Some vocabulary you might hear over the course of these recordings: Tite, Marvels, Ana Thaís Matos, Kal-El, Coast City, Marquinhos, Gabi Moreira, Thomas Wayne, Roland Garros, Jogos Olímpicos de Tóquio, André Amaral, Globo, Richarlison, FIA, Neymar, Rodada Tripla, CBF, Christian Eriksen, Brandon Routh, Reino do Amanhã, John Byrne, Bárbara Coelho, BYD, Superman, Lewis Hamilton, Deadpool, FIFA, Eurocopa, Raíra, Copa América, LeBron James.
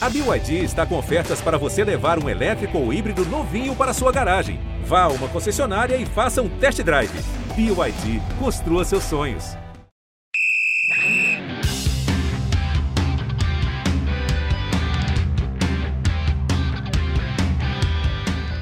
A BYD está com ofertas para você levar um elétrico ou híbrido novinho para sua garagem. Vá a uma concessionária e faça um test drive. BYD, construa seus sonhos.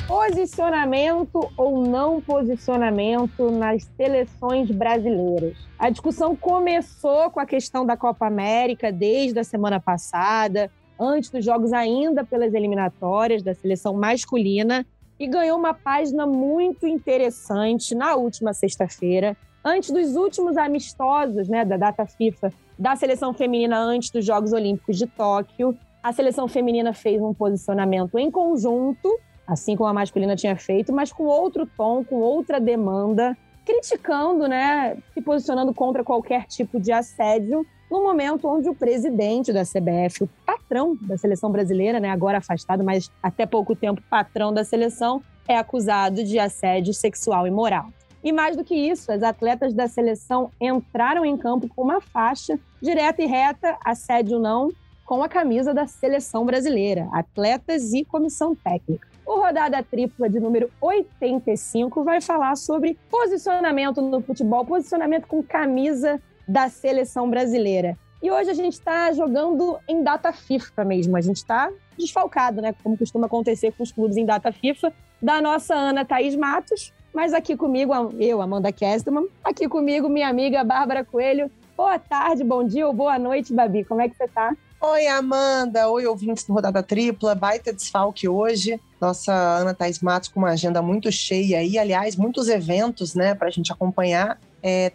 Posicionamento ou não posicionamento nas seleções brasileiras. A discussão começou com a questão da Copa América desde a semana passada, antes dos jogos ainda pelas eliminatórias da seleção masculina, e ganhou uma página muito interessante na última sexta-feira, antes dos últimos amistosos, né, da data FIFA da seleção feminina antes dos Jogos Olímpicos de Tóquio. A seleção feminina fez um posicionamento em conjunto, assim como a masculina tinha feito, mas com outro tom, com outra demanda, criticando, né, se posicionando contra qualquer tipo de assédio, no momento onde o presidente da CBF, o patrão da seleção brasileira, né, agora afastado, mas até pouco tempo patrão da seleção, é acusado de assédio sexual e moral. E mais do que isso, as atletas da seleção entraram em campo com uma faixa direta e reta, assédio não, com a camisa da seleção brasileira, atletas e comissão técnica. O Rodada Tripla de número 85 vai falar sobre posicionamento no futebol, posicionamento com camisa da seleção brasileira. E hoje a gente está jogando em data FIFA mesmo, a gente está desfalcado, né? Como costuma acontecer com os clubes em data FIFA, da nossa Ana Thaís Matos, mas aqui comigo, eu, Amanda Kestman, aqui comigo minha amiga Bárbara Coelho. Boa tarde, bom dia ou boa noite, Babi, como é que você está? Oi, Amanda. Oi, ouvintes do Rodada Tripla. Baita desfalque hoje. Nossa Ana Thaís Matos com uma agenda muito cheia aí. Aliás, muitos eventos, né, para a gente acompanhar.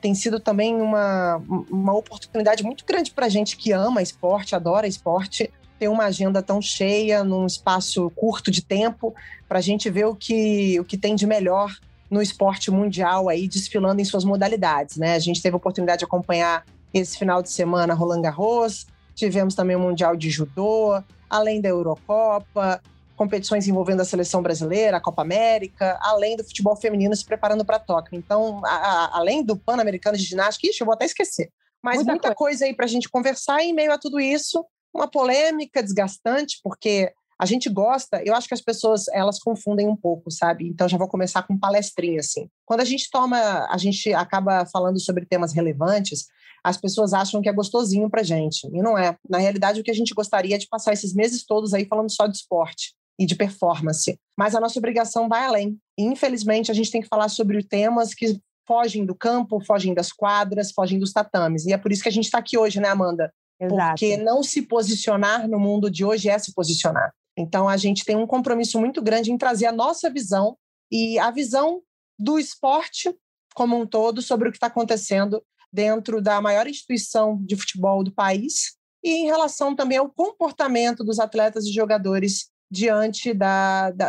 Tem sido também uma oportunidade muito grande para a gente que ama esporte, adora esporte, ter uma agenda tão cheia, num espaço curto de tempo, para a gente ver o que tem de melhor no esporte mundial aí, desfilando em suas modalidades, né? A gente teve a oportunidade de acompanhar esse final de semana Roland Garros. Tivemos também o Mundial de Judô, além da Eurocopa, competições envolvendo a seleção brasileira, a Copa América, além do futebol feminino se preparando para Tóquio. Então, além do Pan-Americano de Ginástica, eu vou até esquecer. Mas muita coisa aí para a gente conversar, e em meio a tudo isso, uma polêmica desgastante, porque a gente gosta, eu acho que as pessoas, elas confundem um pouco, sabe? Então, já vou começar com palestrinha, assim. Quando a gente acaba falando sobre temas relevantes, as pessoas acham que é gostosinho pra gente, e não é. Na realidade, o que a gente gostaria é de passar esses meses todos aí falando só de esporte e de performance, mas a nossa obrigação vai além. E, infelizmente, a gente tem que falar sobre temas que fogem do campo, fogem das quadras, fogem dos tatames, e é por isso que a gente está aqui hoje, né, Amanda? Exato. Porque não se posicionar no mundo de hoje é se posicionar. Então, a gente tem um compromisso muito grande em trazer a nossa visão e a visão do esporte como um todo sobre o que está acontecendo dentro da maior instituição de futebol do país e em relação também ao comportamento dos atletas e jogadores diante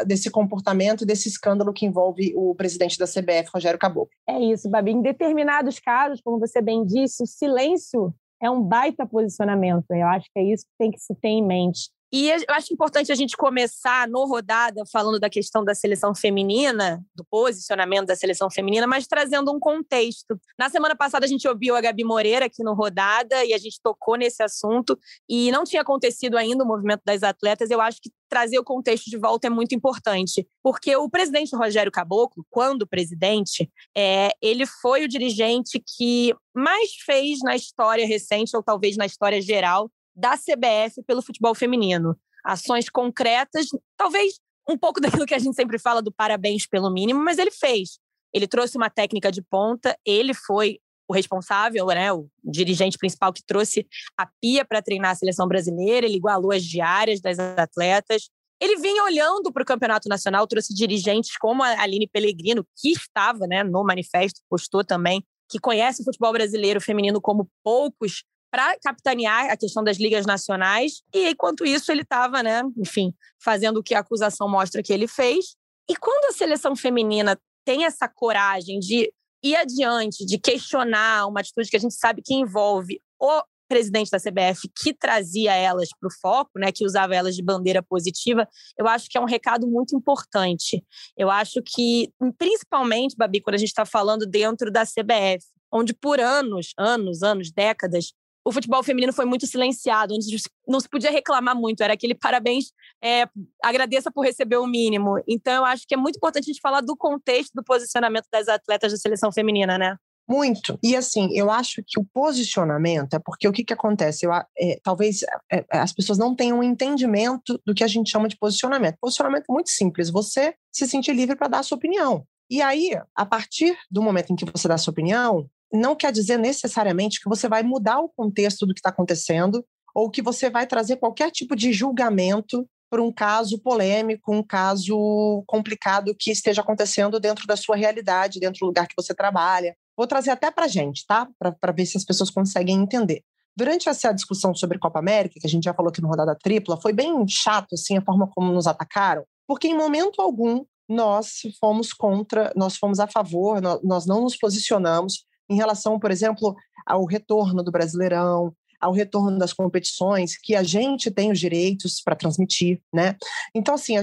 desse comportamento, desse escândalo que envolve o presidente da CBF, Rogério Caboclo. É isso, Babi. Em determinados casos, como você bem disse, o silêncio é um baita posicionamento. Eu acho que é isso que tem que se ter em mente. E eu acho importante a gente começar no Rodada falando da questão da seleção feminina, do posicionamento da seleção feminina, mas trazendo um contexto. Na semana passada a gente ouviu a Gabi Moreira aqui no Rodada e a gente tocou nesse assunto e não tinha acontecido ainda o movimento das atletas. Eu acho que trazer o contexto de volta é muito importante, porque o presidente Rogério Caboclo, quando presidente, ele foi o dirigente que mais fez na história recente, ou talvez na história geral, da CBF pelo futebol feminino. Ações concretas, talvez um pouco daquilo que a gente sempre fala do parabéns pelo mínimo, mas ele fez. Ele trouxe uma técnica de ponta, ele foi o responsável, né, o dirigente principal que trouxe a Pia para treinar a seleção brasileira, ele igualou as diárias das atletas. Ele vinha olhando para o Campeonato Nacional, trouxe dirigentes como a Aline Pellegrino, que estava, né, no manifesto, postou também, que conhece o futebol brasileiro feminino como poucos, para capitanear a questão das ligas nacionais. E, enquanto isso, ele estava, né, enfim, fazendo o que a acusação mostra que ele fez. E quando a seleção feminina tem essa coragem de ir adiante, de questionar uma atitude que a gente sabe que envolve o presidente da CBF, que trazia elas para o foco, né, que usava elas de bandeira positiva, eu acho que é um recado muito importante. Eu acho que, principalmente, Babi, quando a gente está falando dentro da CBF, onde por anos, décadas, o futebol feminino foi muito silenciado, não se podia reclamar muito, era aquele parabéns, agradeça por receber o mínimo. Então, eu acho que é muito importante a gente falar do contexto do posicionamento das atletas da seleção feminina, né? Muito. E assim, eu acho que o posicionamento é porque o que acontece? Talvez as pessoas não tenham um entendimento do que a gente chama de posicionamento. Posicionamento é muito simples, você se sentir livre para dar a sua opinião. E aí, a partir do momento em que você dá a sua opinião, não quer dizer necessariamente que você vai mudar o contexto do que está acontecendo ou que você vai trazer qualquer tipo de julgamento por um caso polêmico, um caso complicado que esteja acontecendo dentro da sua realidade, dentro do lugar que você trabalha. Vou trazer até para a gente, tá? Para ver se as pessoas conseguem entender. Durante essa discussão sobre Copa América, que a gente já falou aqui no Rodada Tripla, foi bem chato assim, a forma como nos atacaram, porque em momento algum nós fomos contra, nós fomos a favor, nós não nos posicionamos em relação, por exemplo, ao retorno do Brasileirão, ao retorno das competições, que a gente tem os direitos para transmitir, né? Então, assim,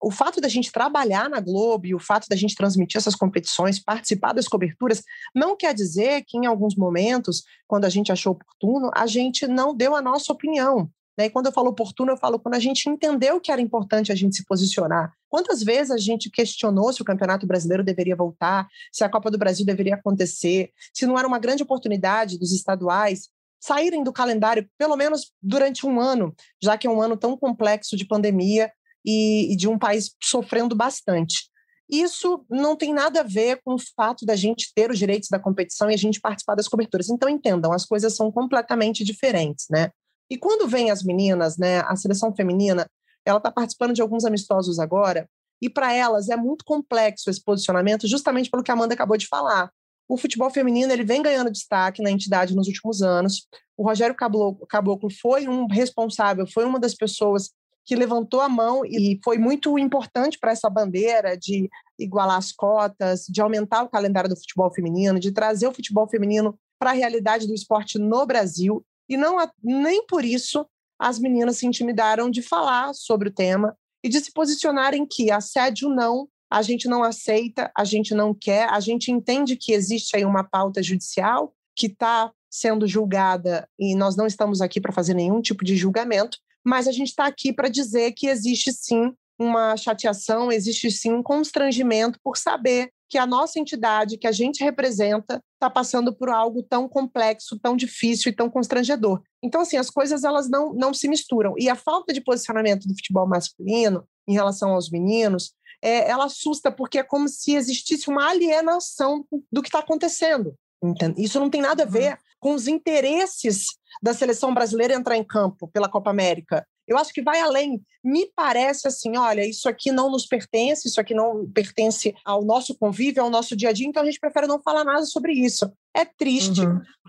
o fato da gente trabalhar na Globo e o fato da gente transmitir essas competições, participar das coberturas, não quer dizer que em alguns momentos, quando a gente achou oportuno, a gente não deu a nossa opinião. E quando eu falo oportuno, eu falo quando a gente entendeu que era importante a gente se posicionar. Quantas vezes a gente questionou se o Campeonato Brasileiro deveria voltar, se a Copa do Brasil deveria acontecer, se não era uma grande oportunidade dos estaduais saírem do calendário, pelo menos durante um ano, já que é um ano tão complexo de pandemia e de um país sofrendo bastante. Isso não tem nada a ver com o fato da gente ter os direitos da competição e a gente participar das coberturas. Então, entendam, as coisas são completamente diferentes, né? E quando vem as meninas, né, a seleção feminina, ela está participando de alguns amistosos agora, e para elas é muito complexo esse posicionamento, justamente pelo que a Amanda acabou de falar. O futebol feminino ele vem ganhando destaque na entidade nos últimos anos. O Rogério Caboclo foi um responsável, foi uma das pessoas que levantou a mão e foi muito importante para essa bandeira de igualar as cotas, de aumentar o calendário do futebol feminino, de trazer o futebol feminino para a realidade do esporte no Brasil. E nem por isso as meninas se intimidaram de falar sobre o tema e de se posicionarem que assédio não, a gente não aceita, a gente não quer, a gente entende que existe aí uma pauta judicial que está sendo julgada e nós não estamos aqui para fazer nenhum tipo de julgamento, mas a gente está aqui para dizer que existe sim uma chateação, existe sim um constrangimento por saber que a nossa entidade, que a gente representa, está passando por algo tão complexo, tão difícil e tão constrangedor. Então, assim, as coisas elas não se misturam. E a falta de posicionamento do futebol masculino em relação aos meninos, ela assusta, porque é como se existisse uma alienação do que está acontecendo. Entende? Isso não tem nada a ver com os interesses da seleção brasileira entrar em campo pela Copa América. Eu acho que vai além. Me parece assim, olha, isso aqui não nos pertence, isso aqui não pertence ao nosso convívio, ao nosso dia a dia, então a gente prefere não falar nada sobre isso. É triste,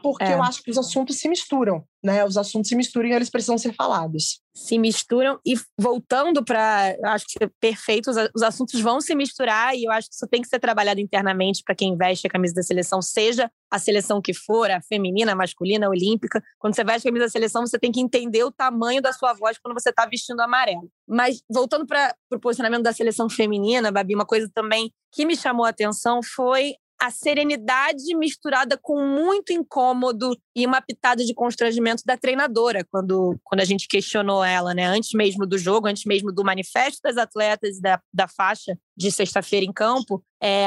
porque eu acho que os assuntos se misturam, né? Os assuntos se misturam e eles precisam ser falados. Se misturam e voltando para, acho que é perfeito, os assuntos vão se misturar e eu acho que isso tem que ser trabalhado internamente para quem veste a camisa da seleção, seja a seleção que for, a feminina, a masculina, a olímpica. Quando você veste a camisa da seleção, você tem que entender o tamanho da sua voz quando você está vestindo amarelo. Mas voltando para o posicionamento da seleção feminina, Babi, uma coisa também que me chamou a atenção foi a serenidade misturada com muito incômodo e uma pitada de constrangimento da treinadora quando a gente questionou ela, né? Antes mesmo do jogo, antes mesmo do manifesto das atletas e da faixa de sexta-feira em campo,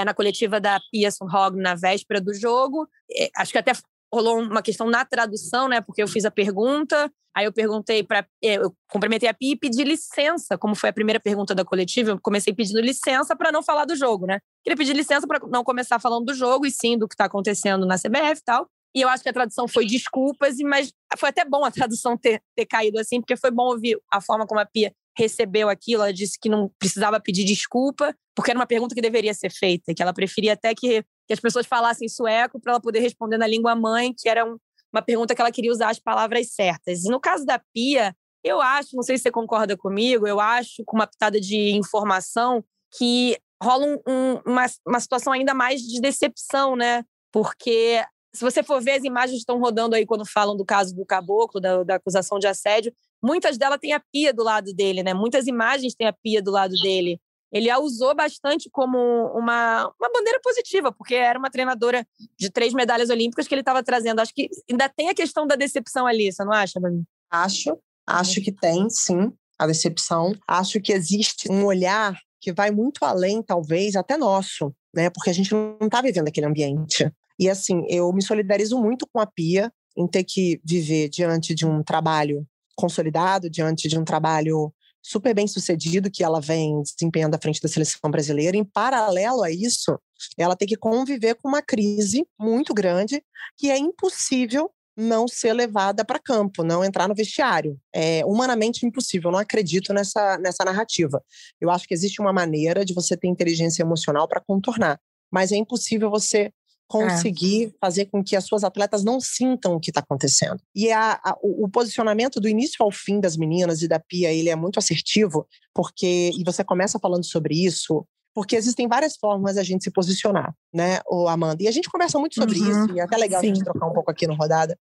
na coletiva da Pia Sundhage na véspera do jogo. Acho que até rolou uma questão na tradução, né? Porque eu fiz a pergunta, aí eu perguntei eu cumprimentei a Pia e pedi licença, como foi a primeira pergunta da coletiva, eu comecei pedindo licença para não falar do jogo, né? Queria pedir licença para não começar falando do jogo e sim do que está acontecendo na CBF e tal. E eu acho que a tradução foi desculpas, mas foi até bom a tradução ter caído assim, porque foi bom ouvir a forma como a Pia recebeu aquilo. Ela disse que não precisava pedir desculpa, porque era uma pergunta que deveria ser feita, que ela preferia até que as pessoas falassem sueco para ela poder responder na língua mãe, que era uma pergunta que ela queria usar as palavras certas. E no caso da Pia, eu acho, não sei se você concorda comigo, eu acho, com uma pitada de informação, que rola uma situação ainda mais de decepção, né? Porque se você for ver, as imagens estão rodando aí quando falam do caso do Caboclo, da acusação de assédio, muitas delas têm a Pia do lado dele, né? Muitas imagens têm a Pia do lado dele. ele a usou bastante como uma bandeira positiva, porque era uma treinadora de 3 medalhas olímpicas que ele estava trazendo. Acho que ainda tem a questão da decepção ali, você não acha, Babi? Acho que tem, sim, a decepção. Acho que existe um olhar que vai muito além, talvez, até nosso, né? Porque a gente não está vivendo aquele ambiente. E, assim, eu me solidarizo muito com a Pia em ter que viver diante de um trabalho consolidado, diante de um trabalho super bem sucedido que ela vem desempenhando à frente da seleção brasileira. Em paralelo a isso, ela tem que conviver com uma crise muito grande que é impossível não ser levada para campo, não entrar no vestiário. É humanamente impossível, eu não acredito nessa narrativa. Eu acho que existe uma maneira de você ter inteligência emocional para contornar, mas é impossível você conseguir fazer com que as suas atletas não sintam o que está acontecendo. E o posicionamento do início ao fim das meninas e da Pia, ele é muito assertivo, porque, e você começa falando sobre isso, porque existem várias formas da gente se posicionar, né, Amanda? E a gente conversa muito sobre isso, e é até legal a gente trocar um pouco aqui no Rodada,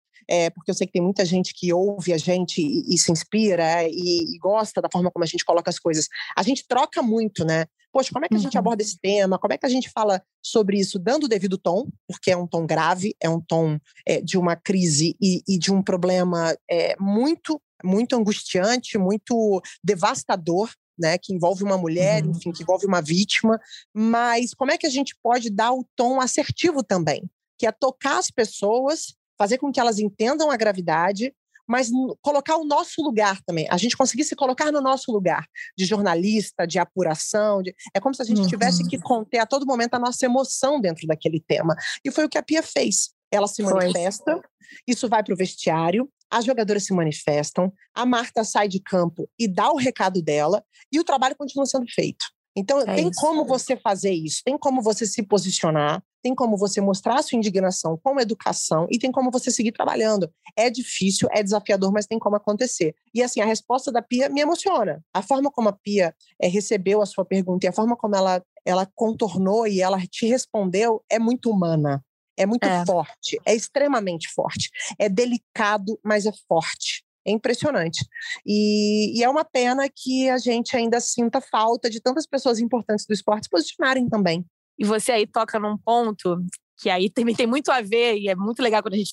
porque eu sei que tem muita gente que ouve a gente e se inspira e gosta da forma como a gente coloca as coisas. A gente troca muito, né? Poxa, como é que a gente aborda esse tema? Como é que a gente fala sobre isso dando o devido tom? Porque é um tom grave, é um tom de uma crise e de um problema muito, muito angustiante, muito devastador, né, que envolve uma mulher, enfim, que envolve uma vítima. Mas como é que a gente pode dar o tom assertivo também? Que é tocar as pessoas, fazer com que elas entendam a gravidade, mas colocar o nosso lugar também. A gente conseguir se colocar no nosso lugar de jornalista, de apuração. É como se a gente tivesse que conter a todo momento a nossa emoção dentro daquele tema. E foi o que a Pia fez. Ela se manifesta, isso vai para o vestiário, as jogadoras se manifestam, a Marta sai de campo e dá o recado dela, e o trabalho continua sendo feito. Então, tem como você fazer isso, tem como você se posicionar, tem como você mostrar a sua indignação com educação e tem como você seguir trabalhando. É difícil, é desafiador, mas tem como acontecer. E assim, a resposta da Pia me emociona. A forma como a Pia recebeu a sua pergunta e a forma como ela contornou e ela te respondeu é muito humana. É muito forte, é extremamente forte. É delicado, mas é forte. É impressionante. E é uma pena que a gente ainda sinta falta de tantas pessoas importantes do esporte se posicionarem também. E você aí toca num ponto que aí também tem muito a ver, e é muito legal quando a gente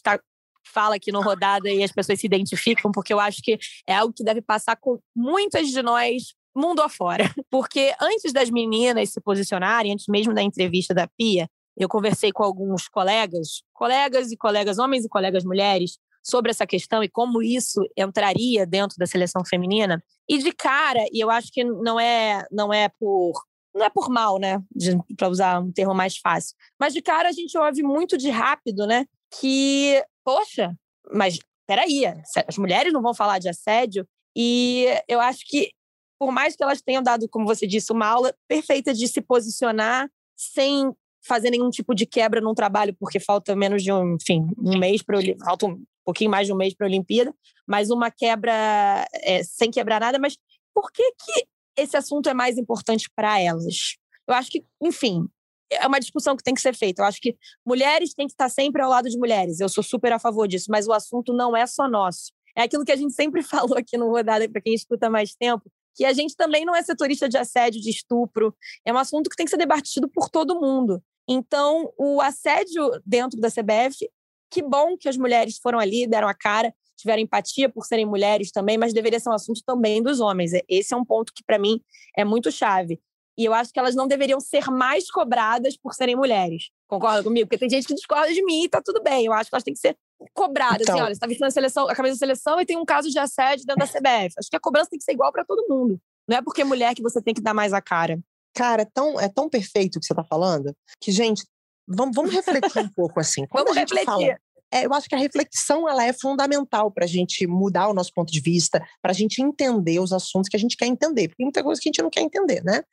fala aqui no Rodada e as pessoas se identificam, porque eu acho que é algo que deve passar com muitas de nós mundo afora. Porque antes das meninas se posicionarem, antes mesmo da entrevista da Pia, eu conversei com alguns colegas homens e colegas mulheres, sobre essa questão e como isso entraria dentro da seleção feminina. E de cara, e eu acho que não é por mal, né? Para usar um termo mais fácil. Mas de cara a gente ouve muito de rápido, né? Que, poxa, mas peraí, as mulheres não vão falar de assédio. E eu acho que, por mais que elas tenham dado, como você disse, uma aula perfeita de se posicionar sem fazer nenhum tipo de quebra num trabalho, porque falta menos de um mês para falta um pouquinho mais de um mês para a Olimpíada, mas uma quebra sem quebrar nada. Mas por que esse assunto é mais importante para elas? Eu acho que, enfim, é uma discussão que tem que ser feita. Eu acho que mulheres têm que estar sempre ao lado de mulheres. Eu sou super a favor disso, mas o assunto não é só nosso. É aquilo que a gente sempre falou aqui no Rodada, para quem escuta mais tempo, que a gente também não é setorista de assédio, de estupro. É um assunto que tem que ser debatido por todo mundo. Então, o assédio dentro da CBF, que bom que as mulheres foram ali, deram a cara, tiveram empatia por serem mulheres também, mas deveria ser um assunto também dos homens. Esse é um ponto que, para mim, é muito chave. E eu acho que elas não deveriam ser mais cobradas por serem mulheres. Concorda comigo? Porque tem gente que discorda de mim e tá tudo bem. Eu acho que elas têm que ser cobradas. Então, assim, olha, você tá vestindo a camisa da seleção e tem um caso de assédio dentro da CBF. Acho que a cobrança tem que ser igual para todo mundo. Não é porque é mulher que você tem que dar mais a cara. Cara, é tão perfeito o que você está falando que, gente, vamos refletir um pouco, assim. Quando vamos a gente refletir. Fala, eu acho que a reflexão ela é fundamental para a gente mudar o nosso ponto de vista, para a gente entender os assuntos que a gente quer entender, porque tem muita coisa que a gente não quer entender, né?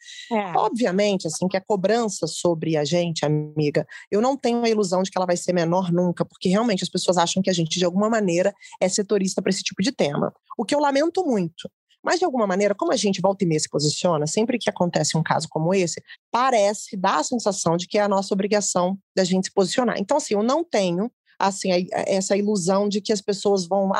Obviamente, assim, que a cobrança sobre a gente, amiga, eu não tenho a ilusão de que ela vai ser menor nunca, porque realmente as pessoas acham que a gente, de alguma maneira, é setorista para esse tipo de tema. O que eu lamento muito. Mas, de alguma maneira, como a gente volta e meia se posiciona, sempre que acontece um caso como esse, parece, dá a sensação de que é a nossa obrigação da gente se posicionar. Então, assim, eu não tenho assim, essa ilusão de que as pessoas vão,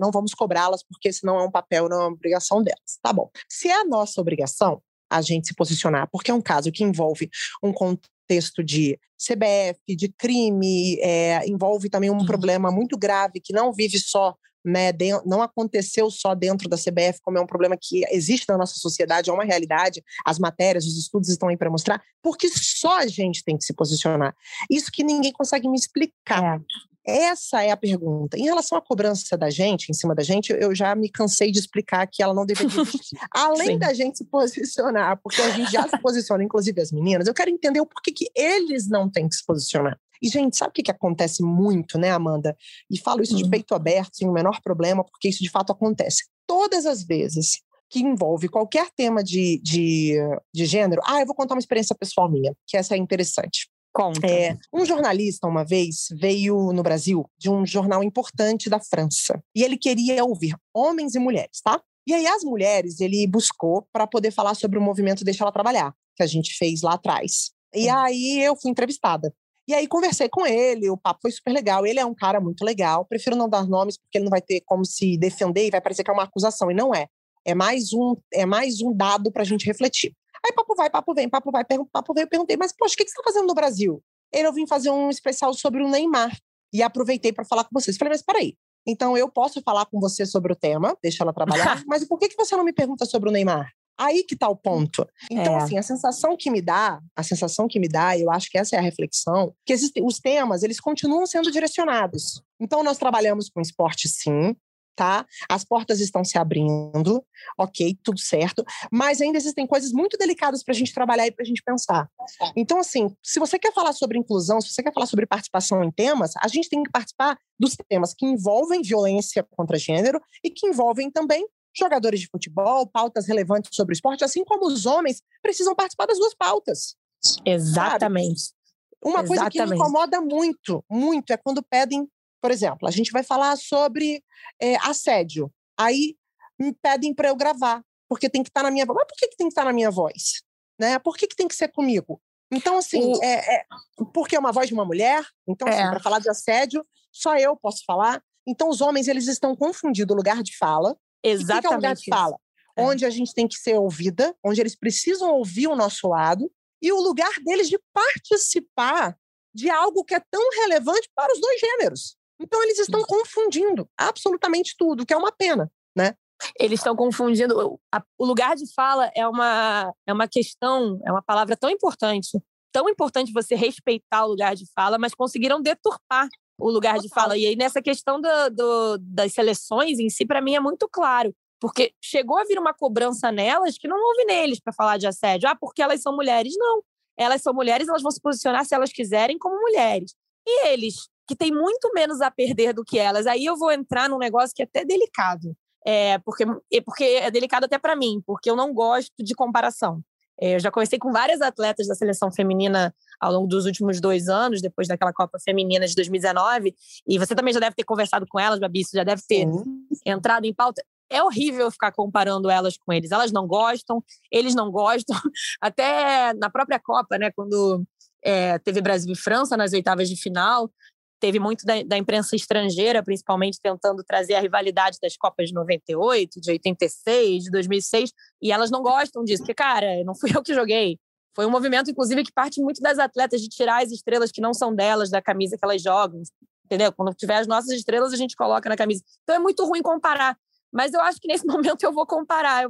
não vamos cobrá-las, porque senão é um papel, não é uma obrigação delas. Tá bom. Se é a nossa obrigação, a gente se posicionar, porque é um caso que envolve um contexto de CBF, de crime, envolve também um problema muito grave que não vive só, né, não aconteceu só dentro da CBF, como é um problema que existe na nossa sociedade, é uma realidade, as matérias, os estudos estão aí para mostrar, porque só a gente tem que se posicionar. Isso que ninguém consegue me explicar. Essa é a pergunta. Em relação à cobrança da gente, em cima da gente, eu já me cansei de explicar que ela não deveria existir. Além da gente se posicionar, porque a gente já se posiciona, inclusive as meninas, eu quero entender o porquê que eles não têm que se posicionar. E, gente, sabe o que acontece muito, né, Amanda? E falo isso de peito aberto, sem o menor problema, porque isso de fato acontece. Todas as vezes que envolve qualquer tema de gênero, eu vou contar uma experiência pessoal minha, que essa é interessante. Conta. Um jornalista, uma vez, veio no Brasil de um jornal importante da França. E ele queria ouvir homens e mulheres, tá? E aí as mulheres ele buscou para poder falar sobre o movimento Deixa Ela Trabalhar, que a gente fez lá atrás. E aí eu fui entrevistada. E aí conversei com ele, o papo foi super legal. Ele é um cara muito legal. Prefiro não dar nomes porque ele não vai ter como se defender e vai parecer que é uma acusação. E não é. É mais um dado pra gente refletir. Aí papo vai, papo vem, eu perguntei, mas poxa, o que você está fazendo no Brasil? Eu vim fazer um especial sobre o Neymar e aproveitei para falar com vocês. Falei, mas peraí, então eu posso falar com você sobre o tema, deixa ela trabalhar, mas por que você não me pergunta sobre o Neymar? Aí que tá o ponto. Então, assim, a sensação que me dá, eu acho que essa é a reflexão, que existem, os temas, eles continuam sendo direcionados. Então, nós trabalhamos com esporte, sim, tá? As portas estão se abrindo, ok, tudo certo, mas ainda existem coisas muito delicadas pra gente trabalhar e pra gente pensar. Então, assim, se você quer falar sobre inclusão, se você quer falar sobre participação em temas, a gente tem que participar dos temas que envolvem violência contra gênero e que envolvem também jogadores de futebol, pautas relevantes sobre o esporte, assim como os homens precisam participar das duas pautas. Exatamente. Sabe? Uma coisa que me incomoda muito, muito, é quando pedem, por exemplo, a gente vai falar sobre assédio. Aí me pedem para eu gravar, porque tem que estar na minha voz. Mas por que tem que estar na minha voz? Né? Por que tem que ser comigo? Então, assim, porque é uma voz de uma mulher, então, assim, para falar de assédio, só eu posso falar. Então, os homens, eles estão confundindo o lugar de fala. Exatamente. O que é o lugar de fala? Onde a gente tem que ser ouvida, onde eles precisam ouvir o nosso lado, e o lugar deles de participar de algo que é tão relevante para os dois gêneros. Então, eles estão confundindo absolutamente tudo, que é uma pena, né? Eles estão confundindo. O lugar de fala é uma questão, é uma palavra tão importante. Tão importante você respeitar o lugar de fala, mas conseguiram deturpar o lugar de fala. E aí, nessa questão das seleções em si, para mim é muito claro. Porque chegou a vir uma cobrança nelas que não houve neles para falar de assédio. Porque elas são mulheres. Não. Elas são mulheres, elas vão se posicionar se elas quiserem como mulheres. E eles, que tem muito menos a perder do que elas. Aí eu vou entrar num negócio que é até delicado. Porque é delicado até para mim, porque eu não gosto de comparação. Eu já conversei com várias atletas da seleção feminina ao longo dos últimos 2 anos, depois daquela Copa Feminina de 2019, e você também já deve ter conversado com elas, Babi, você já deve ter entrado em pauta. É horrível ficar comparando elas com eles. Elas não gostam, eles não gostam. Até na própria Copa, né, quando teve Brasil e França nas oitavas de final, teve muito da imprensa estrangeira, principalmente tentando trazer a rivalidade das Copas de 98, de 86, de 2006, e elas não gostam disso, porque, cara, não fui eu que joguei. Foi um movimento, inclusive, que parte muito das atletas de tirar as estrelas que não são delas, da camisa que elas jogam, entendeu? Quando tiver as nossas estrelas, a gente coloca na camisa. Então é muito ruim comparar, mas eu acho que nesse momento eu vou comparar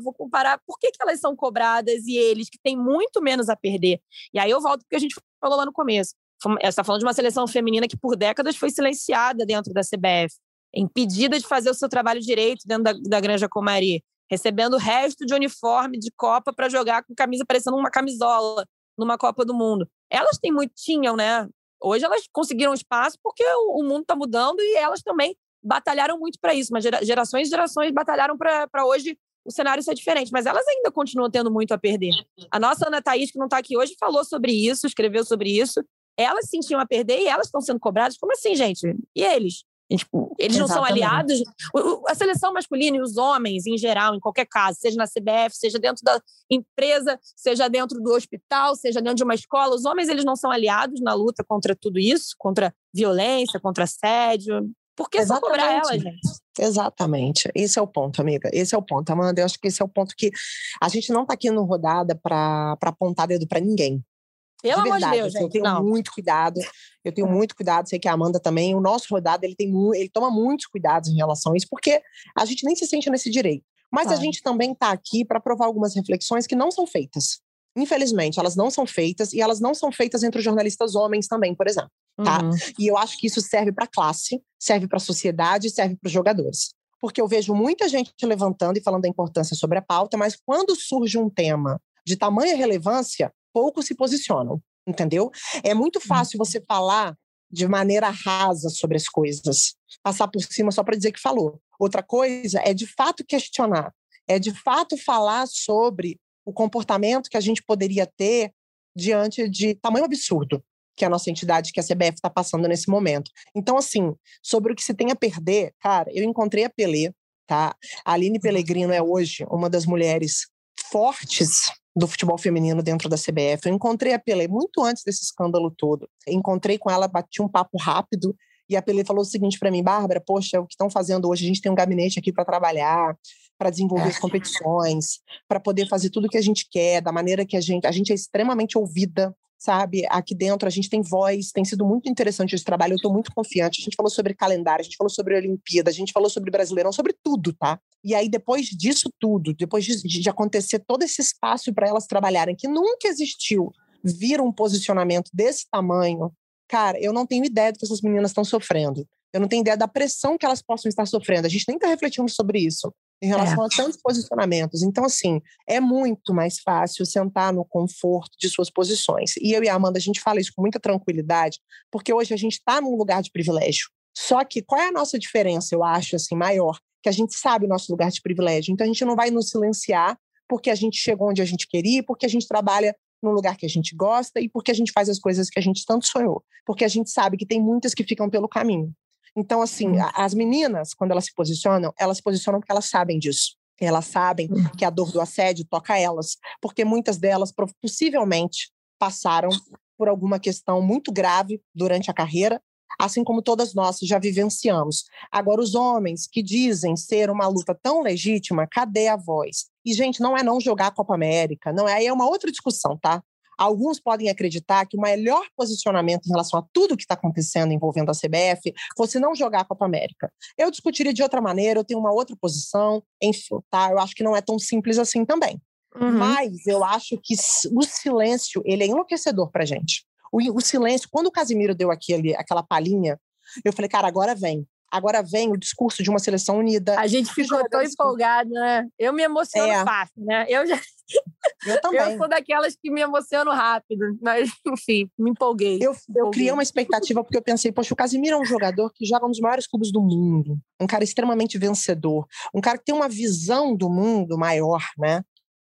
por que elas são cobradas e eles, que têm muito menos a perder. E aí eu volto porque a gente falou lá no começo. Você está falando de uma seleção feminina que por décadas foi silenciada dentro da CBF, impedida de fazer o seu trabalho direito dentro da Granja Comari, recebendo o resto de uniforme de Copa para jogar com camisa parecendo uma camisola numa Copa do Mundo. Elas tinham, né? Hoje elas conseguiram espaço porque o mundo está mudando e elas também batalharam muito para isso. Mas gerações e gerações batalharam para hoje o cenário ser diferente, mas elas ainda continuam tendo muito a perder. A nossa Ana Thaís, que não está aqui hoje, falou sobre isso, escreveu sobre isso. Elas se sentiam a perder e elas estão sendo cobradas. Como assim, gente? E eles? Eles não são aliados? A seleção masculina e os homens, em geral, em qualquer caso, seja na CBF, seja dentro da empresa, seja dentro do hospital, seja dentro de uma escola, os homens eles não são aliados na luta contra tudo isso, contra violência, contra assédio. Por que só cobrar ela, gente? Exatamente. Esse é o ponto, amiga. Esse é o ponto, Amanda. Eu acho que esse é o ponto que a gente não tá aqui no Rodada pra apontar dedo pra ninguém. Pelo amor de Deus, gente. Eu tenho muito cuidado. Eu tenho muito cuidado. Sei que a Amanda também. O nosso Rodada, ele toma muitos cuidados em relação a isso, porque a gente nem se sente nesse direito. Mas a gente também tá aqui pra provar algumas reflexões que não são feitas. Infelizmente, elas não são feitas, e elas não são feitas entre os jornalistas homens também, por exemplo. Tá? Uhum. E eu acho que isso serve para a classe, serve para a sociedade, serve para os jogadores. Porque eu vejo muita gente levantando e falando da importância sobre a pauta, mas quando surge um tema de tamanha relevância, poucos se posicionam, entendeu? É muito fácil você falar de maneira rasa sobre as coisas, passar por cima só para dizer que falou. Outra coisa é de fato questionar, é de fato falar sobre o comportamento que a gente poderia ter diante de tamanho absurdo que a nossa entidade, que a CBF, está passando nesse momento. Então, assim, sobre o que se tem a perder, cara, eu encontrei a Pelé, tá? A Aline Pellegrino é hoje uma das mulheres fortes do futebol feminino dentro da CBF. Eu encontrei a Pelé muito antes desse escândalo todo. Encontrei com ela, bati um papo rápido, e a Pelé falou o seguinte para mim: Bárbara, poxa, o que estão fazendo hoje? A gente tem um gabinete aqui para trabalhar, para desenvolver as competições, para poder fazer tudo o que a gente quer, da maneira que a gente é extremamente ouvida, sabe? Aqui dentro a gente tem voz, tem sido muito interessante esse trabalho, eu estou muito confiante. A gente falou sobre calendário, a gente falou sobre Olimpíada, a gente falou sobre Brasileirão, sobre tudo, tá? E aí depois disso tudo, depois de acontecer todo esse espaço para elas trabalharem, que nunca existiu, vir um posicionamento desse tamanho, cara, eu não tenho ideia do que essas meninas estão sofrendo. Eu não tenho ideia da pressão que elas possam estar sofrendo. A gente nem está refletindo sobre isso em relação a tantos posicionamentos. Então, assim, é muito mais fácil sentar no conforto de suas posições. E eu e a Amanda, a gente fala isso com muita tranquilidade, porque hoje a gente está num lugar de privilégio. Só que qual é a nossa diferença, eu acho, assim, maior? Que a gente sabe o nosso lugar de privilégio. Então, a gente não vai nos silenciar porque a gente chegou onde a gente queria, porque a gente trabalha num lugar que a gente gosta e porque a gente faz as coisas que a gente tanto sonhou. Porque a gente sabe que tem muitas que ficam pelo caminho. Então, assim, as meninas, quando elas se posicionam porque elas sabem disso. Elas sabem que a dor do assédio toca elas, porque muitas delas possivelmente passaram por alguma questão muito grave durante a carreira, assim como todas nós já vivenciamos. Agora, os homens que dizem ser uma luta tão legítima, cadê a voz? E, gente, não é não jogar a Copa América, não é, aí é uma outra discussão, tá? Alguns podem acreditar que o melhor posicionamento em relação a tudo que está acontecendo envolvendo a CBF fosse não jogar a Copa América. Eu discutiria de outra maneira, eu tenho uma outra posição, enfim, tá? Eu acho que não é tão simples assim também. Uhum. Mas eu acho que o silêncio, ele é enlouquecedor pra gente. O silêncio, quando o Casemiro deu aquela palhinha, eu falei, cara, agora vem. Agora vem o discurso de uma seleção unida. A gente ficou tão empolgada, né? Eu me emociono fácil, né? Eu também. Eu sou daquelas que me emociono rápido, mas, enfim, me empolguei. Eu criei uma expectativa porque eu pensei, poxa, o Casemiro é um jogador que joga nos maiores clubes do mundo, um cara extremamente vencedor, um cara que tem uma visão do mundo maior, né?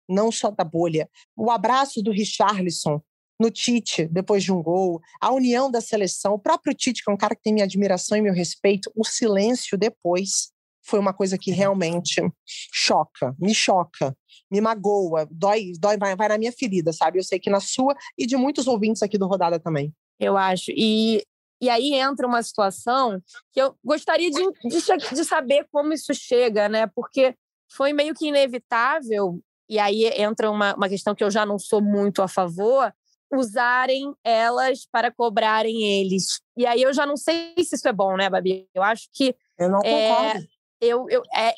Não só da bolha. O abraço do Richarlison no Tite, depois de um gol, a união da seleção, o próprio Tite, que é um cara que tem minha admiração e meu respeito, o silêncio depois foi uma coisa que realmente me choca, me magoa, dói, vai na minha ferida, sabe? Eu sei que na sua e de muitos ouvintes aqui do Rodada também. Eu acho, e aí entra uma situação que eu gostaria de saber como isso chega, né? Porque foi meio que inevitável, e aí entra uma questão que eu já não sou muito a favor, usarem elas para cobrarem eles. E aí eu já não sei se isso é bom, né, Babi? Eu acho que... Eu não concordo.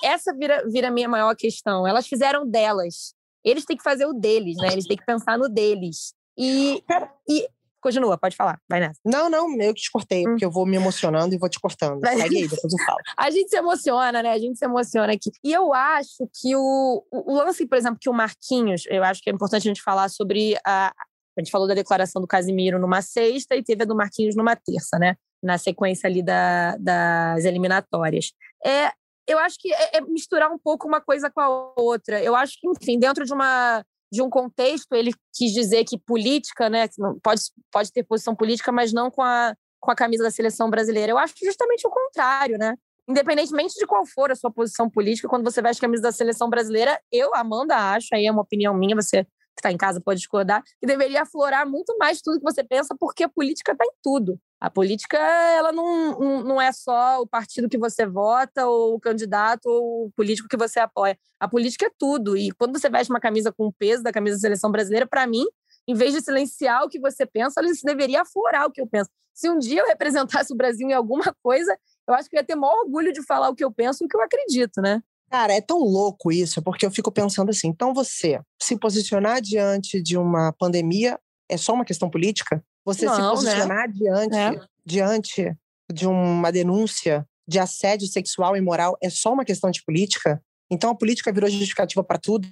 Essa vira a minha maior questão. Elas fizeram delas. Eles têm que fazer o deles, né? Eles têm que pensar no deles. E continua, pode falar. Vai nessa. Não, eu que te cortei, porque eu vou me emocionando e vou te cortando. Segue aí, depois eu falo. A gente se emociona, né? A gente se emociona aqui. E eu acho que o lance, por exemplo, que o Marquinhos... Eu acho que é importante a gente falar sobre... A gente falou da declaração do Casemiro numa sexta e teve a do Marquinhos numa terça, né? Na sequência ali das eliminatórias. Eu acho que é misturar um pouco uma coisa com a outra. Eu acho que, enfim, dentro de um contexto, ele quis dizer que política, né? Pode ter posição política, mas não com a camisa da seleção brasileira. Eu acho justamente o contrário, né? Independentemente de qual for a sua posição política, quando você veste a camisa da seleção brasileira, eu, Amanda, acho, aí é uma opinião minha, você... que está em casa pode discordar, que deveria aflorar muito mais tudo que você pensa, porque a política está em tudo. A política, ela não é só o partido que você vota, ou o candidato, ou o político que você apoia. A política é tudo. E quando você veste uma camisa com o peso da camisa da seleção brasileira, para mim, em vez de silenciar o que você pensa, ela deveria aflorar o que eu penso. Se um dia eu representasse o Brasil em alguma coisa, eu acho que eu ia ter maior orgulho de falar o que eu penso e o que eu acredito, né? Cara, é tão louco isso, porque eu fico pensando assim, então você se posicionar diante de uma pandemia é só uma questão política? Você não, se posicionar, né, diante de uma denúncia de assédio sexual e moral é só uma questão de política? Então a política virou justificativa para tudo?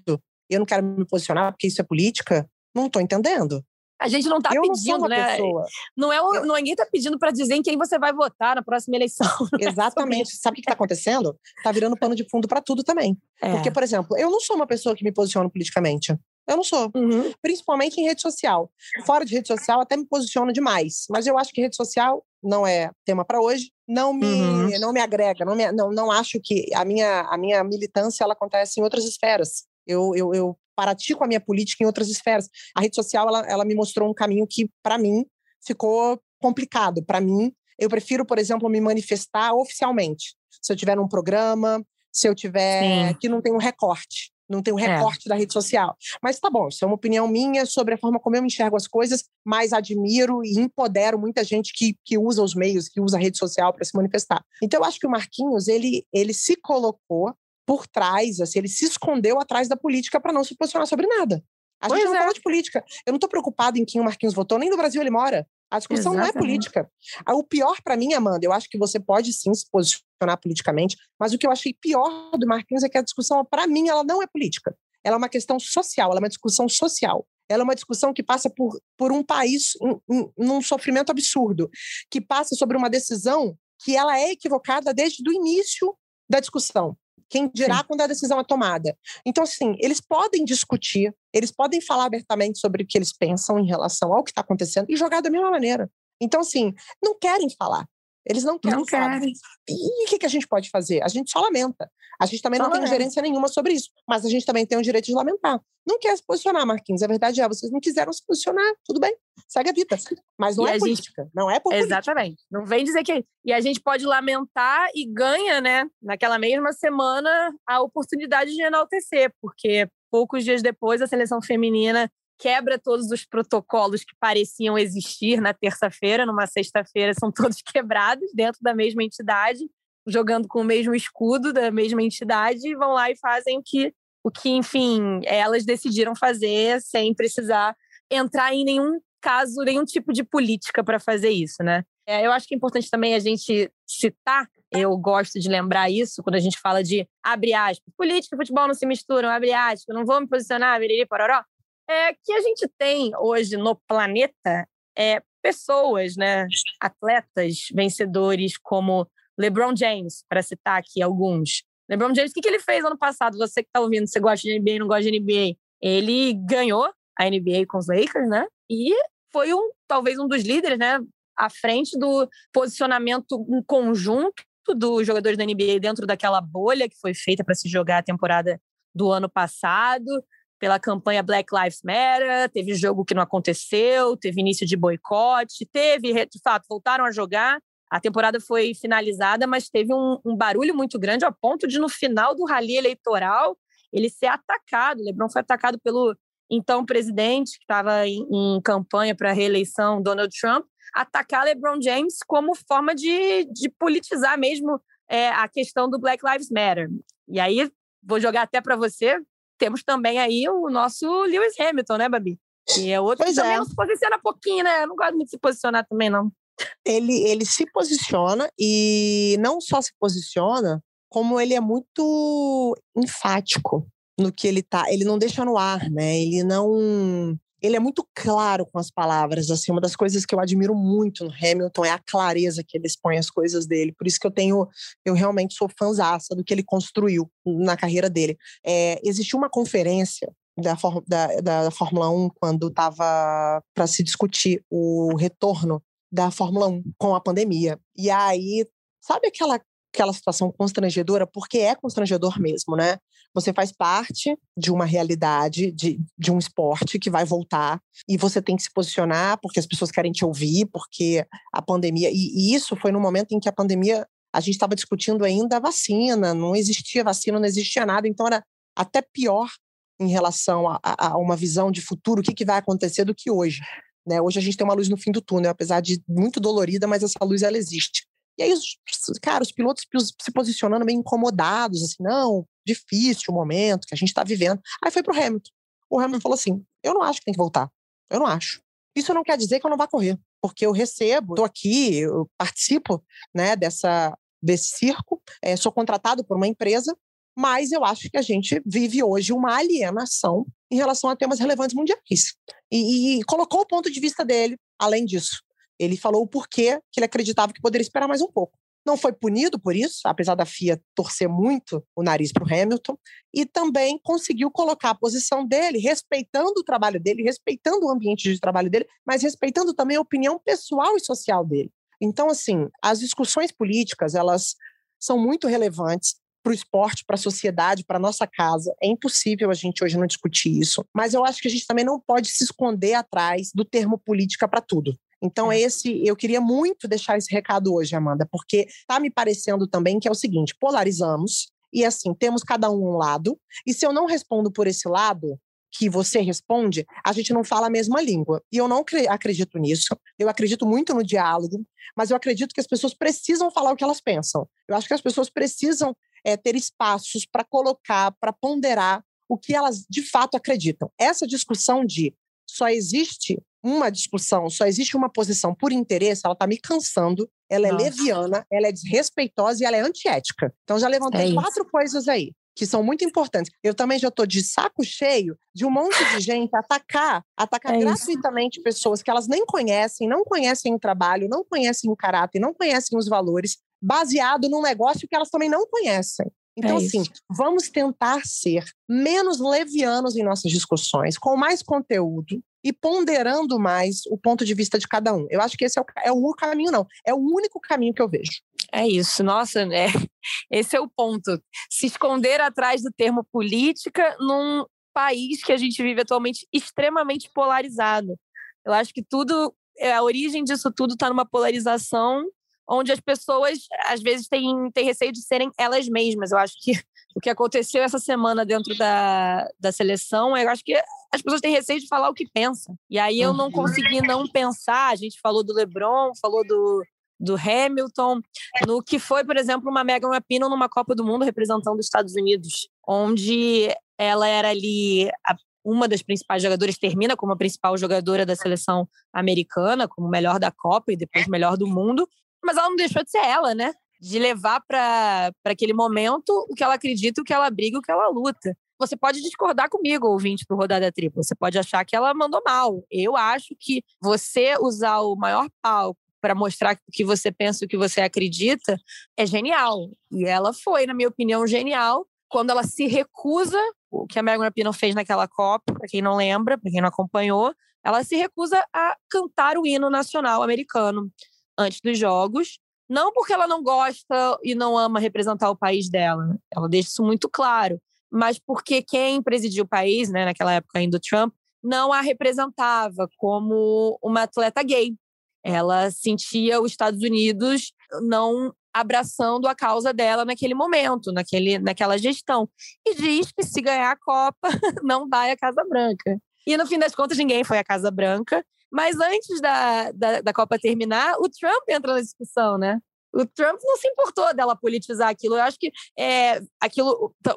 Eu não quero me posicionar porque isso é política? Não estou entendendo. A gente não está pedindo, né? Ninguém está pedindo para dizer em quem você vai votar na próxima eleição. Exatamente. Sabe o que está acontecendo? Está virando pano de fundo para tudo também. É. Porque, por exemplo, eu não sou uma pessoa que me posiciono politicamente. Eu não sou. Uhum. Principalmente em rede social. Fora de rede social, até me posiciono demais. Mas eu acho que rede social não é tema para hoje. Não me agrega. Não acho que a minha militância ela acontece em outras esferas. Eu pratico a minha política em outras esferas. A rede social, ela me mostrou um caminho que, para mim, ficou complicado. Para mim, eu prefiro, por exemplo, me manifestar oficialmente. Se eu tiver num programa, se eu tiver... Sim. Que não tem um recorte. Não tem um recorte da rede social. Mas tá bom, isso é uma opinião minha sobre a forma como eu enxergo as coisas, mas admiro e empodero muita gente que usa os meios, que usa a rede social para se manifestar. Então, eu acho que o Marquinhos, ele se colocou por trás, assim, ele se escondeu atrás da política para não se posicionar sobre nada. A gente não falou de política. Eu não estou preocupada em quem o Marquinhos votou, nem no Brasil ele mora. A discussão não é política. O pior para mim, Amanda, eu acho que você pode sim se posicionar politicamente, mas o que eu achei pior do Marquinhos é que a discussão, para mim, ela não é política. Ela é uma questão social, ela é uma discussão social. Ela é uma discussão que passa por um país num sofrimento absurdo, que passa sobre uma decisão que ela é equivocada desde o início da discussão. Quem dirá quando a decisão é tomada. Então, assim, eles podem discutir, eles podem falar abertamente sobre o que eles pensam em relação ao que está acontecendo e jogar da mesma maneira. Então, assim, não querem falar. Eles não querem falar. E o que a gente pode fazer? A gente só lamenta. A gente também não tem gerência nenhuma sobre isso, mas a gente também tem o direito de lamentar. Não quer se posicionar, Marquinhos. A verdade é, vocês não quiseram se posicionar, tudo bem, segue a vida. Mas não é política, não é por política. Exatamente. Não vem dizer que... E a gente pode lamentar e ganha, né, naquela mesma semana, a oportunidade de enaltecer, porque poucos dias depois a seleção feminina quebra todos os protocolos que pareciam existir na terça-feira, numa sexta-feira são todos quebrados dentro da mesma entidade, jogando com o mesmo escudo da mesma entidade e vão lá e fazem o que, enfim, elas decidiram fazer sem precisar entrar em nenhum caso, nenhum tipo de política para fazer isso, né? Eu acho que é importante também a gente citar, eu gosto de lembrar isso quando a gente fala de, abre aspas, política e futebol não se misturam, abre aspas, não vou me posicionar, viriri, pororó. Que a gente tem hoje no planeta pessoas, né, atletas vencedores como LeBron James, para citar aqui alguns. LeBron James, o que ele fez ano passado? Você que está ouvindo, você gosta de NBA, não gosta de NBA? Ele ganhou a NBA com os Lakers, né? E foi talvez um dos líderes, né, à frente do posicionamento em conjunto dos jogadores da NBA dentro daquela bolha que foi feita para se jogar a temporada do ano passado, pela campanha Black Lives Matter, teve jogo que não aconteceu, teve início de boicote, de fato, voltaram a jogar. A temporada foi finalizada, mas teve um barulho muito grande a ponto de, no final do rally eleitoral, ele ser atacado. O LeBron foi atacado pelo então presidente, que estava em campanha para a reeleição, Donald Trump, atacar LeBron James como forma de politizar mesmo a questão do Black Lives Matter. E aí, vou jogar até para você, temos também aí o nosso Lewis Hamilton, né, Babi? Que é outro que também não se posiciona pouquinho, né? Eu não gosto muito de se posicionar também, não. Ele se posiciona e não só se posiciona, como ele é muito enfático no que ele tá. Ele não deixa no ar, né? Ele é muito claro com as palavras, assim, uma das coisas que eu admiro muito no Hamilton é a clareza que ele expõe as coisas dele, por isso que eu realmente sou fãzaça do que ele construiu na carreira dele. Existiu uma conferência da Fórmula 1 quando estava para se discutir o retorno da Fórmula 1 com a pandemia, e aí, sabe aquela aquela situação constrangedora, porque é constrangedor mesmo, né? Você faz parte de uma realidade, de um esporte que vai voltar e você tem que se posicionar porque as pessoas querem te ouvir, porque a pandemia... E isso foi no momento em que a pandemia... A gente estava discutindo ainda a vacina, não existia vacina, não existia nada, então era até pior em relação a uma visão de futuro, o que vai acontecer do que hoje. Né? Hoje a gente tem uma luz no fim do túnel, apesar de muito dolorida, mas essa luz, ela existe. E aí, cara, os pilotos se posicionando meio incomodados, assim, não, difícil o momento que a gente está vivendo. Aí foi pro Hamilton. O Hamilton falou assim, eu não acho que tem que voltar. Eu não acho. Isso não quer dizer que eu não vá correr, porque eu recebo, estou aqui, eu participo, né, desse circo, sou contratado por uma empresa, mas eu acho que a gente vive hoje uma alienação em relação a temas relevantes mundiais. E colocou o ponto de vista dele, além disso. Ele falou o porquê que ele acreditava que poderia esperar mais um pouco. Não foi punido por isso, apesar da FIA torcer muito o nariz para o Hamilton, e também conseguiu colocar a posição dele, respeitando o trabalho dele, respeitando o ambiente de trabalho dele, mas respeitando também a opinião pessoal e social dele. Então, assim, as discussões políticas, elas são muito relevantes para o esporte, para a sociedade, para a nossa casa. É impossível a gente hoje não discutir isso. Mas eu acho que a gente também não pode se esconder atrás do termo política para tudo. Então, eu queria muito deixar esse recado hoje, Amanda, porque está me parecendo também que é o seguinte, polarizamos e, assim, temos cada um lado, e se eu não respondo por esse lado que você responde, a gente não fala a mesma língua. E eu não acredito nisso. Eu acredito muito no diálogo, mas eu acredito que as pessoas precisam falar o que elas pensam. Eu acho que as pessoas precisam ter espaços para colocar, para ponderar o que elas de fato acreditam. Essa discussão de só existe uma discussão, só existe uma posição por interesse, ela está me cansando, ela é leviana, ela é desrespeitosa e ela é antiética. Então já levantei quatro coisas aí que são muito importantes. Eu também já estou de saco cheio de um monte de gente atacar gratuitamente pessoas que elas nem conhecem, não conhecem o trabalho, não conhecem o caráter, não conhecem os valores, baseado num negócio que elas também não conhecem. Então, assim, vamos tentar ser menos levianos em nossas discussões, com mais conteúdo e ponderando mais o ponto de vista de cada um. Eu acho que esse é o caminho, não. É o único caminho que eu vejo. É isso, nossa, né? Esse é o ponto. Se esconder atrás do termo política num país que a gente vive atualmente extremamente polarizado. Eu acho que tudo, a origem disso tudo está numa polarização onde as pessoas, às vezes, têm receio de serem elas mesmas. Eu acho que o que aconteceu essa semana dentro da seleção, eu acho que as pessoas têm receio de falar o que pensam. E aí eu não consegui não pensar. A gente falou do LeBron, falou do Hamilton, no que foi, por exemplo, uma Megan Rapinoe numa Copa do Mundo representando os Estados Unidos, onde ela era ali uma das principais jogadoras, termina como a principal jogadora da seleção americana, como melhor da Copa e depois melhor do mundo, mas ela não deixou de ser ela, né? De levar para aquele momento o que ela acredita, o que ela briga, o que ela luta. Você pode discordar comigo, ouvinte, pro Rodada Tripla. Você pode achar que ela mandou mal. Eu acho que você usar o maior palco para mostrar o que você pensa, o que você acredita, é genial. E ela foi, na minha opinião, genial. Quando ela se recusa, o que a Megan Rapinoe fez naquela Copa, para quem não lembra, para quem não acompanhou, ela se recusa a cantar o hino nacional americano antes dos Jogos. Não porque ela não gosta e não ama representar o país dela. Ela deixa isso muito claro. Mas porque quem presidiu o país, né, naquela época ainda o Trump, não a representava como uma atleta gay. Ela sentia os Estados Unidos não abraçando a causa dela naquele momento, naquela gestão. E diz que se ganhar a Copa, não vai à Casa Branca. E no fim das contas, ninguém foi à Casa Branca. Mas antes da Copa terminar, o Trump entra na discussão, né? O Trump não se importou dela politizar aquilo. Eu acho que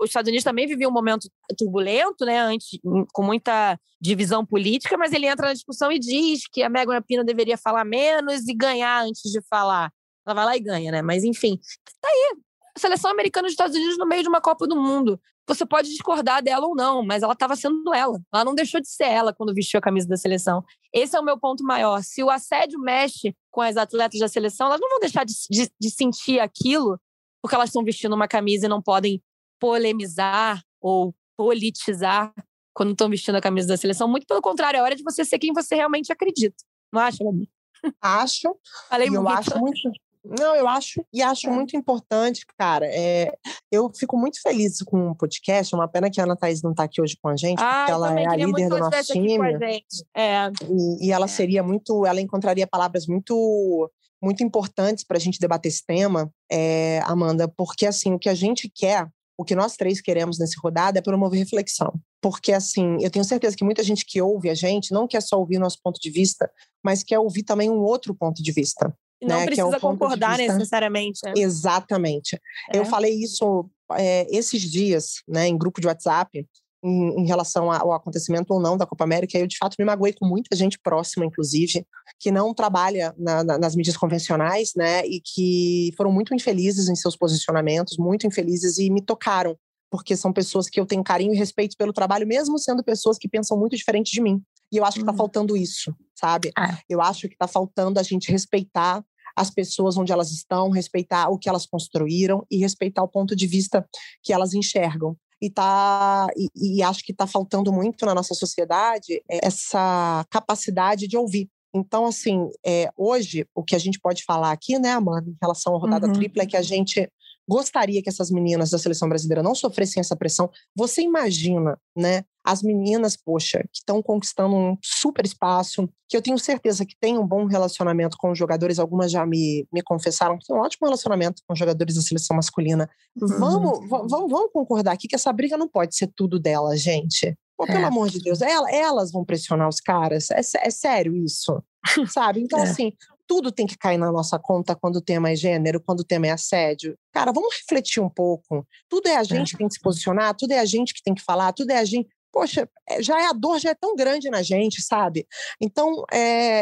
os Estados Unidos também viviam um momento turbulento, né? Antes, com muita divisão política, mas ele entra na discussão e diz que a Megan Rapinoe deveria falar menos e ganhar antes de falar. Ela vai lá e ganha, né? Mas, enfim, tá aí. A seleção americana dos Estados Unidos no meio de uma Copa do Mundo. Você pode discordar dela ou não, mas ela estava sendo ela. Ela não deixou de ser ela quando vestiu a camisa da seleção. Esse é o meu ponto maior. Se o assédio mexe com as atletas da seleção, elas não vão deixar de sentir aquilo porque elas estão vestindo uma camisa e não podem polemizar ou politizar quando estão vestindo a camisa da seleção. Muito pelo contrário, é hora de você ser quem você realmente acredita. Não acha, Gabi? Acho. Falei muito. Eu acho muito... Não, eu acho, e acho muito importante, cara. Eu fico muito feliz com o podcast. É uma pena que a Ana Thaís não está aqui hoje com a gente, porque ela é a líder do nosso time. E ela seria muito, ela encontraria palavras muito, muito importantes para a gente debater esse tema, Amanda, porque assim, o que a gente quer, o que nós três queremos nesse rodada é promover reflexão. Porque, assim, eu tenho certeza que muita gente que ouve a gente não quer só ouvir nosso ponto de vista, mas quer ouvir também um outro ponto de vista. Não, né? Precisa concordar necessariamente. Né? Exatamente. Eu falei isso esses dias, né, em grupo de WhatsApp, em relação ao acontecimento ou não da Copa América, eu, de fato, me magoei com muita gente próxima, inclusive, que não trabalha nas mídias convencionais, né, e que foram muito infelizes em seus posicionamentos, muito infelizes, e me tocaram, porque são pessoas que eu tenho carinho e respeito pelo trabalho, mesmo sendo pessoas que pensam muito diferente de mim. E eu acho que tá faltando isso, sabe? Eu acho que tá faltando a gente respeitar as pessoas onde elas estão, respeitar o que elas construíram e respeitar o ponto de vista que elas enxergam. E acho que tá faltando muito na nossa sociedade essa capacidade de ouvir. Então, assim, hoje, o que a gente pode falar aqui, né, Amanda, em relação à rodada tripla, é que a gente gostaria que essas meninas da seleção brasileira não sofressem essa pressão. Você imagina, né, as meninas, poxa, que estão conquistando um super espaço, que eu tenho certeza que tem um bom relacionamento com os jogadores, algumas já me confessaram que tem um ótimo relacionamento com os jogadores da seleção masculina. Vamos concordar aqui que essa briga não pode ser tudo dela, gente. Pô, pelo amor de Deus, elas vão pressionar os caras, é sério isso, sabe? Então, assim, tudo tem que cair na nossa conta quando o tema é gênero, quando o tema é assédio. Cara, vamos refletir um pouco. Tudo é a gente que tem que se posicionar, tudo é a gente que tem que falar, tudo é a gente... Poxa, a dor já é tão grande na gente, sabe? Então,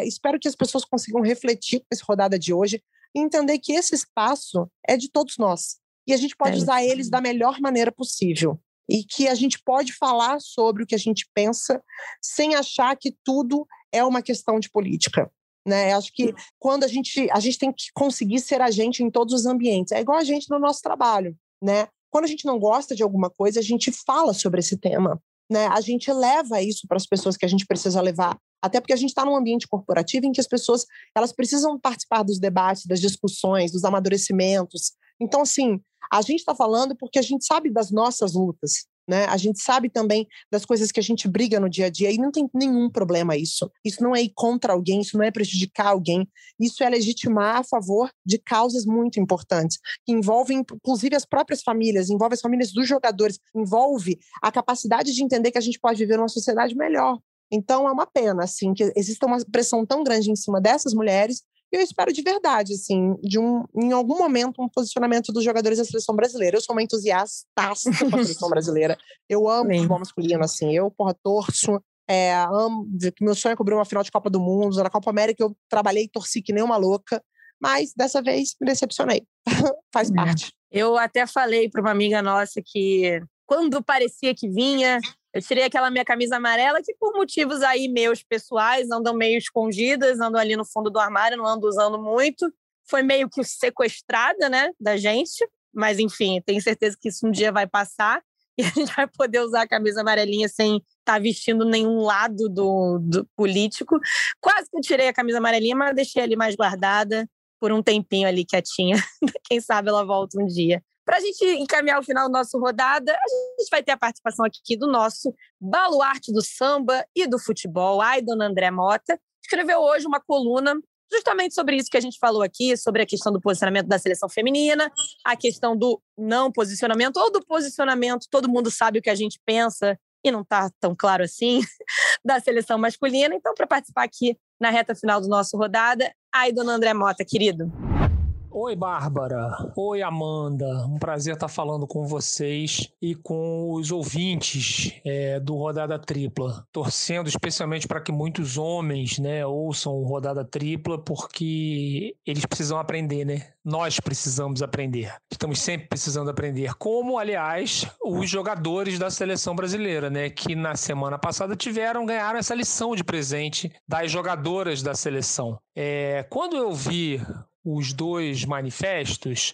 espero que as pessoas consigam refletir com essa rodada de hoje e entender que esse espaço é de todos nós. E a gente pode usar eles da melhor maneira possível. E que a gente pode falar sobre o que a gente pensa sem achar que tudo é uma questão de política. Né? Acho que quando a gente tem que conseguir ser a gente em todos os ambientes. É igual a gente no nosso trabalho. Né? Quando a gente não gosta de alguma coisa, a gente fala sobre esse tema. Né? A gente leva isso para as pessoas que a gente precisa levar. Até porque a gente está num ambiente corporativo em que as pessoas elas precisam participar dos debates, das discussões, dos amadurecimentos. Então, assim, a gente está falando porque a gente sabe das nossas lutas. Né? A gente sabe também das coisas que a gente briga no dia a dia e não tem nenhum problema isso. Isso não é ir contra alguém, isso não é prejudicar alguém, isso é legitimar a favor de causas muito importantes, que envolvem inclusive as próprias famílias, envolve as famílias dos jogadores, envolve a capacidade de entender que a gente pode viver numa sociedade melhor. Então é uma pena assim, que exista uma pressão tão grande em cima dessas mulheres. E eu espero de verdade, assim, em algum momento, um posicionamento dos jogadores da seleção brasileira. Eu sou uma entusiasta com a seleção brasileira. Eu amo o futebol masculino, assim. Eu, torço. Amo. Meu sonho é cobrir uma final de Copa do Mundo. Na Copa América eu trabalhei e torci que nem uma louca. Mas, dessa vez, me decepcionei. Faz parte. Eu até falei para uma amiga nossa que, quando parecia que vinha... Eu tirei aquela minha camisa amarela que, por motivos aí meus pessoais, andam meio escondidas, andam ali no fundo do armário, não ando usando muito. Foi meio que sequestrada, né, da gente. Mas, enfim, tenho certeza que isso um dia vai passar e a gente vai poder usar a camisa amarelinha sem estar vestindo nenhum lado do político. Quase que eu tirei a camisa amarelinha, mas deixei ali mais guardada por um tempinho ali quietinha. Quem sabe ela volta um dia. Para a gente encaminhar o final do nosso rodada, a gente vai ter a participação aqui do nosso baluarte do samba e do futebol, Dona André Mota, escreveu hoje uma coluna justamente sobre isso que a gente falou aqui, sobre a questão do posicionamento da seleção feminina, a questão do não posicionamento ou do posicionamento, todo mundo sabe o que a gente pensa e não está tão claro assim, da seleção masculina. Então, para participar aqui na reta final do nosso rodada, Dona André Mota, querido. Oi, Bárbara. Oi, Amanda. Um prazer estar falando com vocês e com os ouvintes do Rodada Tripla. Torcendo especialmente para que muitos homens, né, ouçam o Rodada Tripla, porque eles precisam aprender, né? Nós precisamos aprender. Estamos sempre precisando aprender. Como, aliás, os jogadores da seleção brasileira, né, que na semana passada ganharam essa lição de presente das jogadoras da seleção. Quando eu vi os dois manifestos,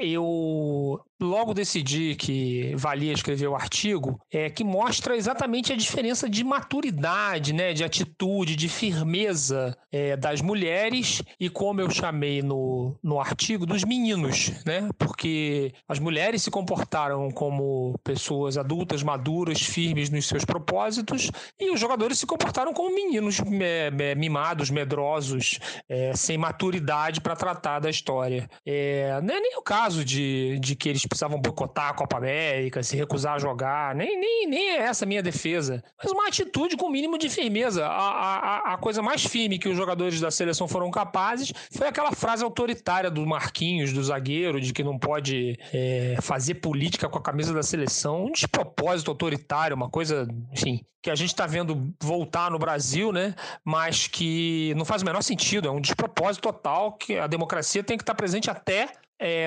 eu logo decidi que valia escrever o artigo, que mostra exatamente a diferença de maturidade, né, de atitude, de firmeza das mulheres e, como eu chamei no artigo, dos meninos, né? Porque as mulheres se comportaram como pessoas adultas, maduras, firmes nos seus propósitos, e os jogadores se comportaram como meninos mimados, medrosos, sem maturidade para tratar da história. Não é nem o caso de que eles precisavam boicotar a Copa América, se recusar a jogar, nem é essa a minha defesa, mas uma atitude com o mínimo de firmeza. A coisa mais firme que os jogadores da seleção foram capazes foi aquela frase autoritária do Marquinhos, do zagueiro, de que não pode fazer política com a camisa da seleção, um despropósito autoritário, uma coisa, enfim, que a gente está vendo voltar no Brasil, né? Mas que não faz o menor sentido, é um despropósito total, que a democracia tem que estar presente até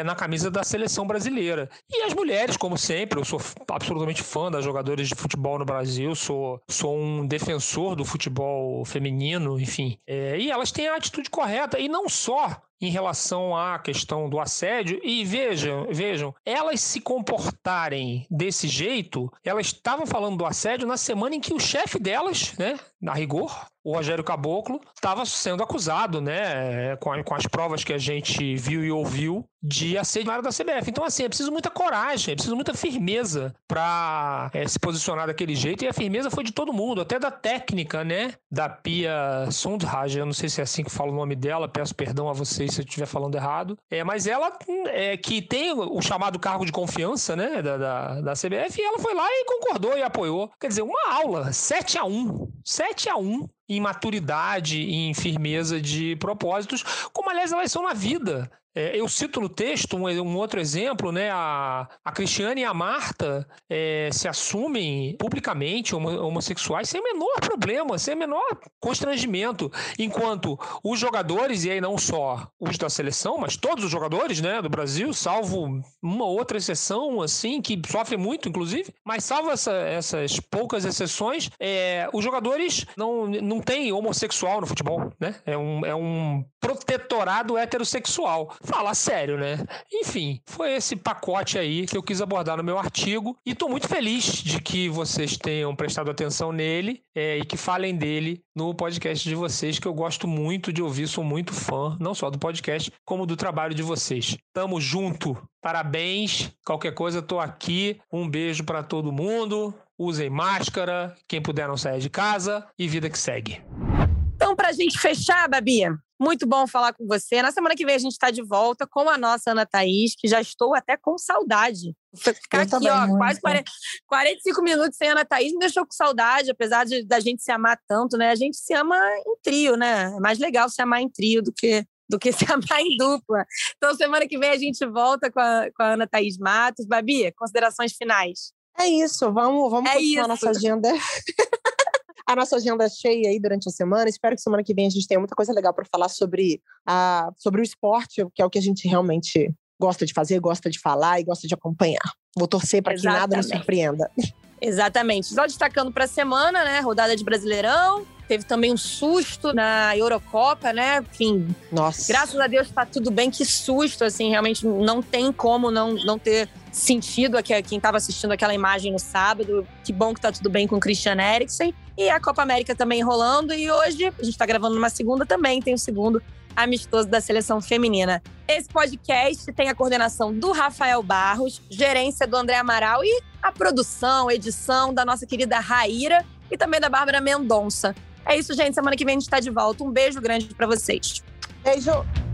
na camisa da seleção brasileira. E as mulheres, como sempre, eu sou absolutamente fã das jogadoras de futebol no Brasil, sou um defensor do futebol feminino, enfim. E elas têm a atitude correta, e não só em relação à questão do assédio. E vejam, elas se comportarem desse jeito, elas estavam falando do assédio na semana em que o chefe delas, né, na rigor, o Rogério Caboclo, estava sendo acusado, né, com as provas que a gente viu e ouviu, de assédio na área da CBF. Então, assim, é preciso muita coragem, é preciso muita firmeza para se posicionar daquele jeito, e a firmeza foi de todo mundo, até da técnica, né, da Pia Sundhage, eu não sei se é assim que fala o nome dela, peço perdão a vocês se eu estiver falando errado, mas ela que tem o chamado cargo de confiança, né, da CBF, e ela foi lá e concordou e apoiou. Quer dizer, uma aula, 7-1 em maturidade e em firmeza de propósitos, como, aliás, elas são na vida. Eu cito no texto um outro exemplo, né? A Cristiane e a Marta se assumem publicamente homossexuais sem o menor problema, sem o menor constrangimento, enquanto os jogadores, e aí não só os da seleção, mas todos os jogadores, né, do Brasil, salvo uma outra exceção, assim, que sofre muito, inclusive, mas salvo essas poucas exceções, os jogadores não têm homossexual no futebol, né? É um protetorado heterossexual. Fala sério, né? Enfim, foi esse pacote aí que eu quis abordar no meu artigo, e estou muito feliz de que vocês tenham prestado atenção nele e que falem dele no podcast de vocês, que eu gosto muito de ouvir, sou muito fã, não só do podcast, como do trabalho de vocês. Tamo junto, parabéns, qualquer coisa estou aqui, um beijo para todo mundo, usem máscara, quem puder não saia de casa, e vida que segue. Então, para a gente fechar, Babi, muito bom falar com você. Na semana que vem a gente está de volta com a nossa Ana Thaís, que já estou até com saudade. Ficar aqui, ó, quase 45 minutos sem Ana Thaís me deixou com saudade, apesar da gente se amar tanto, né? A gente se ama em trio, né? É mais legal se amar em trio do que se amar em dupla. Então, semana que vem a gente volta com a Ana Thaís Matos. Babi, considerações finais. É isso, vamos continuar nossa agenda. A nossa agenda é cheia aí durante a semana. Espero que semana que vem a gente tenha muita coisa legal para falar sobre o esporte, que é o que a gente realmente gosta de fazer, gosta de falar e gosta de acompanhar. Vou torcer para que nada nos surpreenda. Exatamente. Só destacando para a semana, né? Rodada de Brasileirão. Teve também um susto na Eurocopa, né? Enfim, nossa. Graças a Deus tá tudo bem. Que susto, assim, realmente não tem como não ter sentido quem estava assistindo aquela imagem no sábado. Que bom que tá tudo bem com o Christian Eriksen. E a Copa América também rolando. E hoje, a gente tá gravando numa segunda também, tem o segundo amistoso da seleção feminina. Esse podcast tem a coordenação do Rafael Barros, gerência do André Amaral e a produção, edição da nossa querida Raíra e também da Bárbara Mendonça. É isso, gente. Semana que vem a gente tá de volta. Um beijo grande pra vocês. Beijo!